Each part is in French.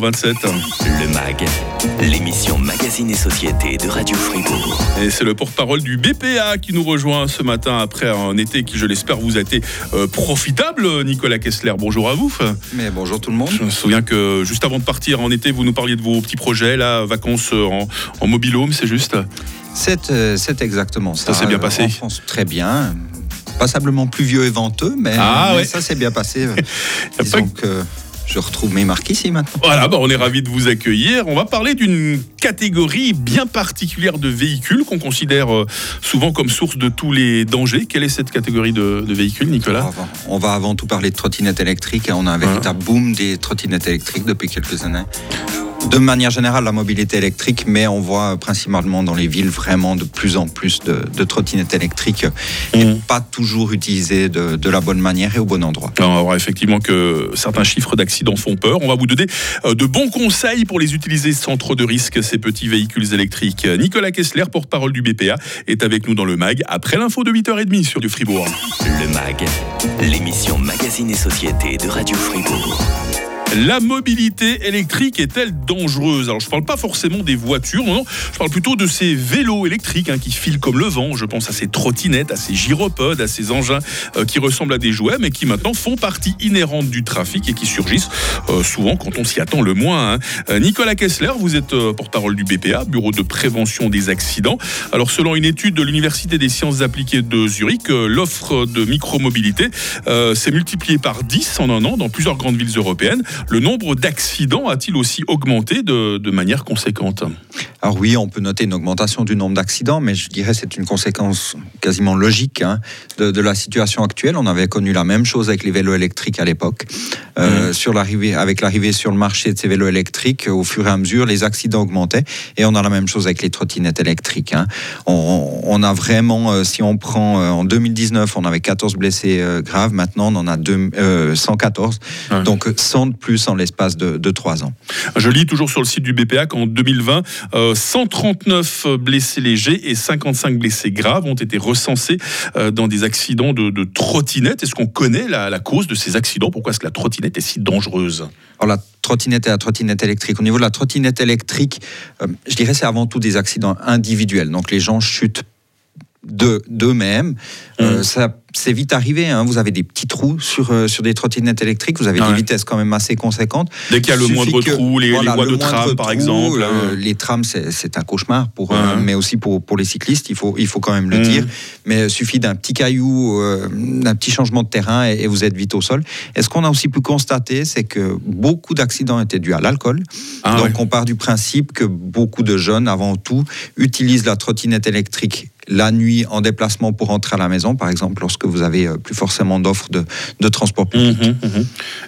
27. Le Mag, l'émission Magazine et Société de Radio Fribourg. Et c'est le porte-parole du BPA qui nous rejoint ce matin après un été qui, je l'espère, vous a été profitable. Nicolas Kessler, bonjour à vous. Mais bonjour tout le monde. Je me souviens que juste avant de partir en été, vous nous parliez de vos petits projets, là, vacances en mobil-home, c'est juste ? C'est exactement ça. Ça s'est bien passé ? En France, très bien. Passablement pluvieux et venteux, mais ça s'est bien passé. Je retrouve mes marques ici maintenant. Voilà, on est ravis de vous accueillir. On va parler d'une catégorie bien particulière de véhicules qu'on considère souvent comme source de tous les dangers. Quelle est cette catégorie de véhicules, Nicolas ? On va avant tout parler de trottinettes électriques. On a un véritable boom des trottinettes électriques depuis quelques années. De manière générale, la mobilité électrique, mais on voit principalement dans les villes vraiment de plus en plus de trottinettes électriques et pas toujours utilisées de la bonne manière et au bon endroit. Alors, on va voir effectivement que certains chiffres d'accidents font peur. On va vous donner de bons conseils pour les utiliser sans trop de risques, ces petits véhicules électriques. Nicolas Kessler, porte-parole du BPA, est avec nous dans le Mag après l'info de 8h30 sur du Fribourg. Le Mag, l'émission Magazine et Société de Radio Fribourg. La mobilité électrique est-elle dangereuse ? Alors, je ne parle pas forcément des voitures, non, je parle plutôt de ces vélos électriques qui filent comme le vent. Je pense à ces trottinettes, à ces gyropodes, à ces engins qui ressemblent à des jouets, mais qui maintenant font partie inhérente du trafic et qui surgissent souvent quand on s'y attend le moins. Nicolas Kessler, vous êtes porte-parole du BPA, Bureau de Prévention des Accidents. Alors, selon une étude de l'Université des Sciences Appliquées de Zurich, l'offre de micromobilité s'est multipliée par 10 en un an dans plusieurs grandes villes européennes. Le nombre d'accidents a-t-il aussi augmenté de manière conséquente ? Alors oui, on peut noter une augmentation du nombre d'accidents, mais je dirais que c'est une conséquence quasiment logique de la situation actuelle. On avait connu la même chose avec les vélos électriques à l'époque. Avec l'arrivée sur le marché de ces vélos électriques, au fur et à mesure, les accidents augmentaient. Et on a la même chose avec les trottinettes électriques. On a vraiment, si on prend en 2019, on avait 14 blessés graves. Maintenant, on en a 114. Ouais. Donc 100 de plus en l'espace de 3 ans. Je lis toujours sur le site du BPA qu'en 2020, 139 blessés légers et 55 blessés graves ont été recensés dans des accidents de trottinettes. Est-ce qu'on connaît la cause de ces accidents ? Pourquoi est-ce que la trottinette est si dangereuse ? Alors, la trottinette et la trottinette électrique. Au niveau de la trottinette électrique, je dirais que c'est avant tout des accidents individuels. Donc, les gens chutent d'eux-mêmes. Ça c'est vite arrivé, Vous avez des petits trous sur des trottinettes électriques, vous avez des vitesses quand même assez conséquentes. Dès qu'il y a le moindre trou, les voies de tram par exemple. Les trams, c'est un cauchemar, mais aussi pour les cyclistes, il faut quand même le dire. Mais suffit d'un petit caillou, d'un petit changement de terrain et vous êtes vite au sol. Et ce qu'on a aussi pu constater, c'est que beaucoup d'accidents étaient dus à l'alcool. On part du principe que beaucoup de jeunes, avant tout, utilisent la trottinette électrique la nuit en déplacement pour rentrer à la maison, par exemple, lorsque vous avez plus forcément d'offres de transport public.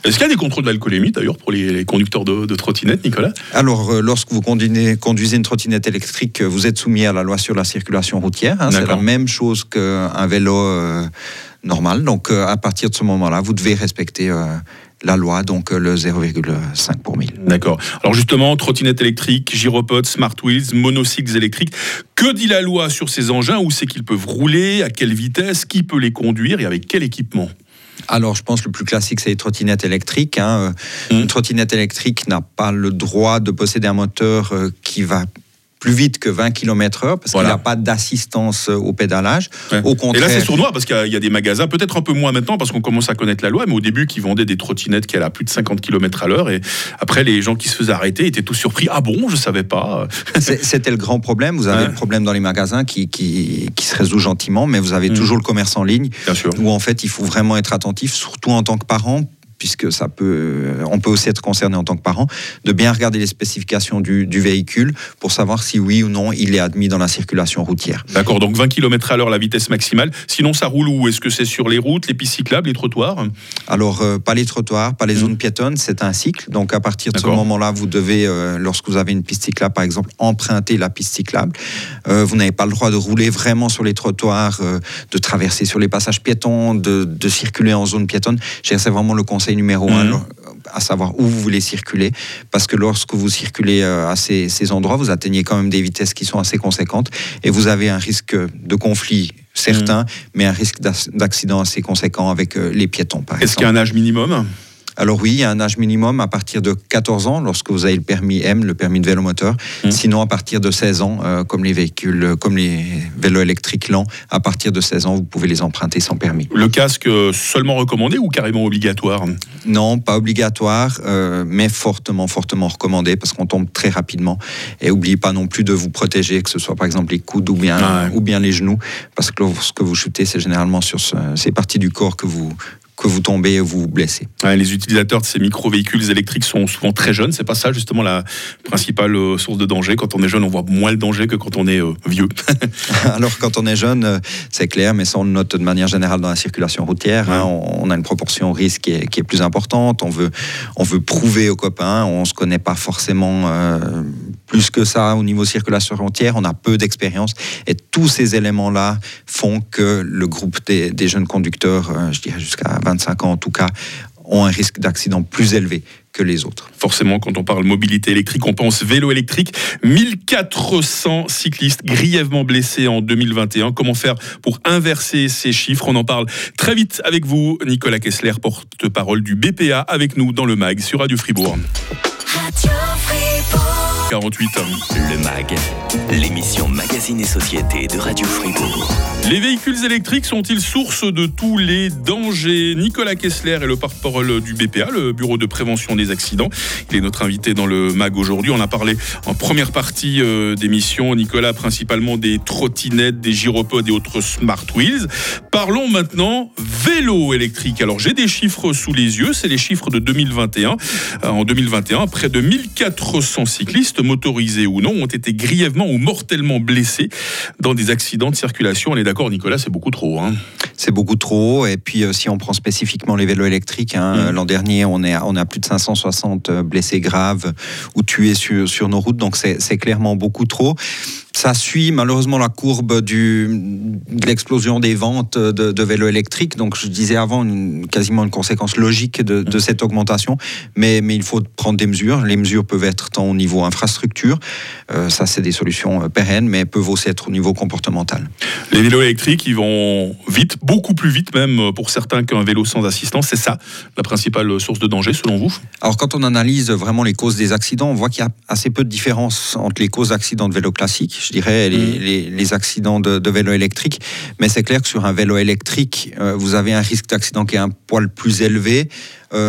Est-ce qu'il y a des contrôles d'alcoolémie d'ailleurs pour les conducteurs de trottinettes, Nicolas ? Alors, lorsque vous conduisez une trottinette électrique, vous êtes soumis à la loi sur la circulation routière. C'est la même chose qu'un vélo normal. Donc, à partir de ce moment-là, vous devez respecter la loi, donc le 0,5 pour 1000. D'accord. Alors justement, trottinettes électriques, gyropodes, smart wheels, monocycles électriques, que dit la loi sur ces engins ? Où c'est qu'ils peuvent rouler ? À quelle vitesse ? Qui peut les conduire ? Et avec quel équipement ? Alors, je pense que le plus classique, c'est les trottinettes électriques. Une trottinette électrique n'a pas le droit de posséder un moteur qui va plus vite que 20 km/h, parce qu'il n'a pas d'assistance au pédalage. Au contraire, et là, c'est sournois, parce qu'il y a des magasins, peut-être un peu moins maintenant, parce qu'on commence à connaître la loi, mais au début, qui vendaient des trottinettes qui allaient à plus de 50 km/h, et après, les gens qui se faisaient arrêter étaient tous surpris. Ah bon, je ne savais pas. C'était le grand problème. Vous avez le problème dans les magasins qui se résout gentiment, mais vous avez toujours le commerce en ligne, où en fait, il faut vraiment être attentif, surtout en tant que parent, puisque on peut aussi être concerné en tant que parent, de bien regarder les spécifications du véhicule pour savoir si oui ou non il est admis dans la circulation routière. D'accord, donc 20 km/h la vitesse maximale. Sinon, ça roule où ? Est-ce que c'est sur les routes, les pistes cyclables, les trottoirs ? Alors, pas les trottoirs, pas les zones piétonnes, c'est un cycle. Donc, à partir de ce moment-là, vous devez, lorsque vous avez une piste cyclable, par exemple, emprunter la piste cyclable. Vous n'avez pas le droit de rouler vraiment sur les trottoirs, de traverser sur les passages piétons, de circuler en zone piétonne. C'est vraiment le conseil numéro 1, à savoir où vous voulez circuler, parce que lorsque vous circulez à ces endroits, vous atteignez quand même des vitesses qui sont assez conséquentes et vous avez un risque de conflit certain, mais un risque d'accident assez conséquent avec les piétons, par exemple. Est-ce qu'il y a un âge minimum ? Alors oui, il y a un âge minimum à partir de 14 ans lorsque vous avez le permis M, le permis de vélo moteur. Sinon, à partir de 16 ans, comme les vélos électriques lents, à partir de 16 ans, vous pouvez les emprunter sans permis. Le casque seulement recommandé ou carrément obligatoire ? Non, pas obligatoire, mais fortement recommandé parce qu'on tombe très rapidement. Et n'oubliez pas non plus de vous protéger, que ce soit par exemple les coudes ou bien les genoux, parce que lorsque vous chutez, c'est généralement sur ces parties du corps que vous tombez et vous vous blessez. Ouais, les utilisateurs de ces micro-véhicules électriques sont souvent très jeunes. C'est pas ça justement la principale source de danger. Quand on est jeune, on voit moins le danger que quand on est vieux. Alors quand on est jeune, c'est clair, mais ça on le note de manière générale dans la circulation routière. Ouais. Hein, on a une proportion risque qui est plus importante. On veut prouver aux copains, on se connaît pas forcément plus que ça au niveau circulation routière. On a peu d'expérience et tous ces éléments-là font que le groupe des jeunes conducteurs, je dirais jusqu'à 25 ans en tout cas, ont un risque d'accident plus élevé que les autres. Forcément, quand on parle mobilité électrique, on pense vélo électrique. 1400 cyclistes grièvement blessés en 2021. Comment faire pour inverser ces chiffres ? On en parle très vite avec vous. Nicolas Kessler, porte-parole du BPA, avec nous dans Le Mag sur Radio Fribourg. Radio Fribourg. 48 ans. Le Mag, l'émission Magazine et Société de Radio Fribourg. Les véhicules électriques sont-ils source de tous les dangers ? Nicolas Kessler est le porte-parole du BPA, le Bureau de Prévention des Accidents. Il est notre invité dans Le Mag aujourd'hui. On a parlé en première partie d'émission, Nicolas, principalement des trottinettes, des gyropodes et autres Smart Wheels. Parlons maintenant vélo électrique. Alors j'ai des chiffres sous les yeux, c'est les chiffres de 2021. En 2021, près de 1400 cyclistes, motorisés ou non, ont été grièvement ou mortellement blessés dans des accidents de circulation. On est d'accord, Nicolas, c'est beaucoup trop. Hein. C'est beaucoup trop. Et puis, si on prend spécifiquement les vélos électriques, l'an dernier, on a plus de 560 blessés graves ou tués sur nos routes. Donc, c'est clairement beaucoup trop. Ça suit malheureusement la courbe de l'explosion des ventes de vélos électriques. Donc, je disais avant, quasiment une conséquence logique de cette augmentation. Mais il faut prendre des mesures. Les mesures peuvent être tant au niveau infrastructure, ça c'est des solutions pérennes, mais peuvent aussi être au niveau comportemental. Les vélos électriques, ils vont vite, beaucoup plus vite même pour certains qu'un vélo sans assistance. C'est ça la principale source de danger selon vous ? Alors, quand on analyse vraiment les causes des accidents, on voit qu'il y a assez peu de différence entre les causes d'accidents de vélo classique, je dirais, les accidents de vélo électrique. Mais c'est clair que sur un vélo électrique, vous avez un risque d'accident qui est un poil plus élevé,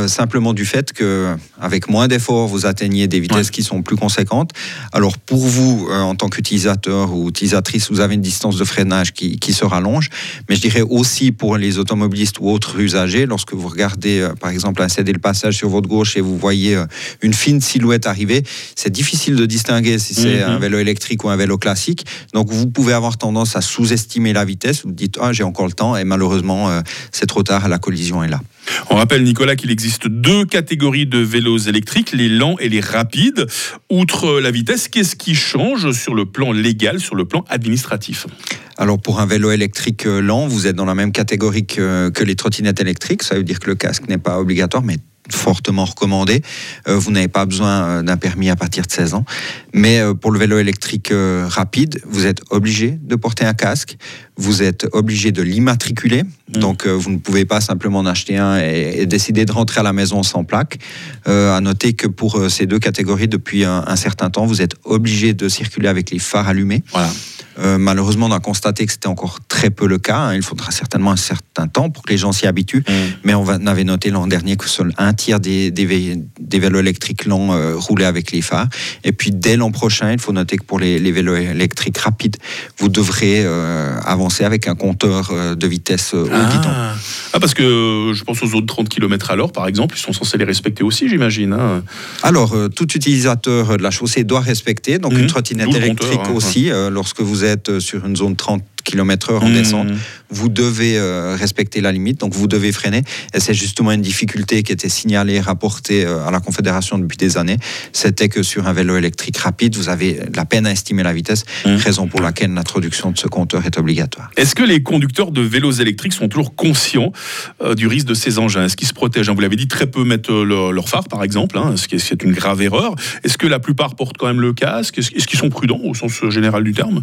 simplement du fait qu'avec moins d'efforts, vous atteignez des vitesses qui sont plus conséquentes. Alors pour vous, en tant qu'utilisateur ou utilisatrice, vous avez une distance de freinage qui se rallonge. Mais je dirais aussi pour les automobilistes ou autres usagers, lorsque vous regardez par exemple un cédé-le-passage sur votre gauche et vous voyez une fine silhouette arriver, c'est difficile de distinguer si c'est un vélo électrique ou un vélo classique. Donc vous pouvez avoir tendance à sous-estimer la vitesse. Vous dites « Ah, j'ai encore le temps » et malheureusement, c'est trop tard, la collision est là. On rappelle, Nicolas, qu'il existe deux catégories de vélos électriques, les lents et les rapides. Outre la vitesse, qu'est-ce qui change sur le plan légal, sur le plan administratif ? Alors pour un vélo électrique lent, vous êtes dans la même catégorie que les trottinettes électriques. Ça veut dire que le casque n'est pas obligatoire, mais fortement recommandé. Vous n'avez pas besoin d'un permis à partir de 16 ans. Mais pour le vélo électrique rapide, vous êtes obligé de porter un casque. Vous êtes obligé de l'immatriculer. Donc, vous ne pouvez pas simplement en acheter un et décider de rentrer à la maison sans plaque. À noter que pour ces deux catégories, depuis un certain temps, vous êtes obligé de circuler avec les phares allumés. Voilà. Malheureusement, on a constaté que c'était encore très peu le cas. Il faudra certainement un certain temps pour que les gens s'y habituent. Mais on avait noté l'an dernier que seul un tiers des vélos électriques lents roulaient avec les phares. Et puis, dès l'an prochain, il faut noter que pour les vélos électriques rapides, vous devrez avancer avec un compteur de vitesse au guidon. Ah, parce que je pense aux autres 30 km à l'heure, par exemple, ils sont censés les respecter aussi, j'imagine. Hein. Alors, tout utilisateur de la chaussée doit respecter. Donc, une trottinette électrique compteur, aussi, lorsque vous êtes sur une zone 30 km/h en descente, vous devez respecter la limite, donc vous devez freiner. Et c'est justement une difficulté qui était signalée, rapportée à la Confédération depuis des années. C'était que sur un vélo électrique rapide, vous avez de la peine à estimer la vitesse, raison pour laquelle l'introduction de ce compteur est obligatoire. Est-ce que les conducteurs de vélos électriques sont toujours conscients du risque de ces engins ? Est-ce qu'ils se protègent ? Vous l'avez dit, très peu mettent leur phare, par exemple, ce qui est une grave erreur. Est-ce que la plupart portent quand même le casque ? Est-ce qu'ils sont prudents au sens général du terme ?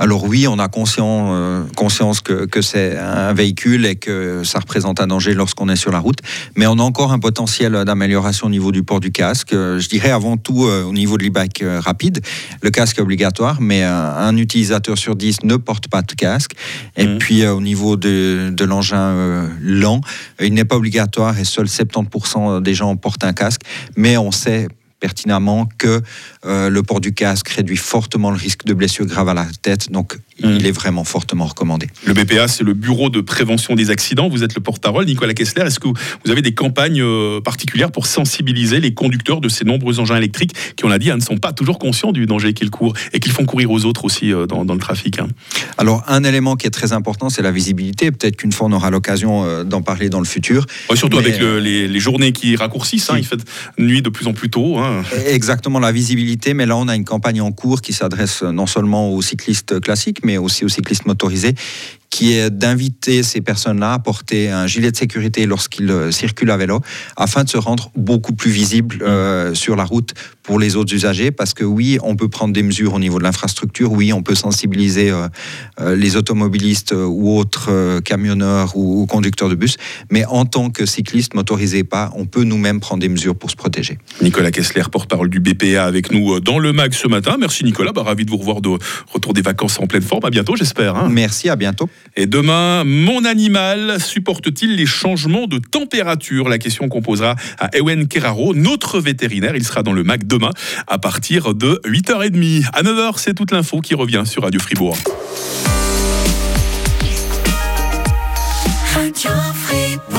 Alors oui, on a conscience que c'est un véhicule et que ça représente un danger lorsqu'on est sur la route, mais on a encore un potentiel d'amélioration au niveau du port du casque. Je dirais avant tout au niveau de l'e-bike rapide, le casque est obligatoire, mais un utilisateur sur 10 ne porte pas de casque. Et puis au niveau de l'engin lent, il n'est pas obligatoire et seuls 70% des gens portent un casque, mais on sait pertinemment que le port du casque réduit fortement le risque de blessure grave à la tête, donc il est vraiment fortement recommandé. Le BPA, c'est le Bureau de Prévention des Accidents, vous êtes le porte-parole, Nicolas Kessler, est-ce que vous avez des campagnes particulières pour sensibiliser les conducteurs de ces nombreux engins électriques qui, on l'a dit, ne sont pas toujours conscients du danger qu'ils courent et qu'ils font courir aux autres aussi dans le trafic ? Alors, un élément qui est très important, c'est la visibilité, peut-être qu'une fois on aura l'occasion d'en parler dans le futur. Ouais, surtout avec les journées qui raccourcissent, il fait nuit de plus en plus tôt. Exactement, la visibilité, mais là on a une campagne en cours qui s'adresse non seulement aux cyclistes classiques, mais aussi aux cyclistes motorisés, qui est d'inviter ces personnes-là à porter un gilet de sécurité lorsqu'ils circulent à vélo, afin de se rendre beaucoup plus visibles sur la route pour les autres usagers, parce que oui, on peut prendre des mesures au niveau de l'infrastructure, oui, on peut sensibiliser les automobilistes ou autres camionneurs ou conducteurs de bus, mais en tant que cycliste motorisé pas, on peut nous-mêmes prendre des mesures pour se protéger. Nicolas Kessler, porte-parole du BPA avec nous dans Le Mag ce matin. Merci Nicolas, ravi de vous revoir de retour des vacances en pleine forme, à bientôt j'espère. Merci, à bientôt. Et demain, mon animal supporte-t-il les changements de température ? La question qu'on posera à Ewen Kerraro, notre vétérinaire. Il sera dans Le Mag demain à partir de 8h30. À 9h, c'est toute l'info qui revient sur Radio Fribourg. Radio Fribourg.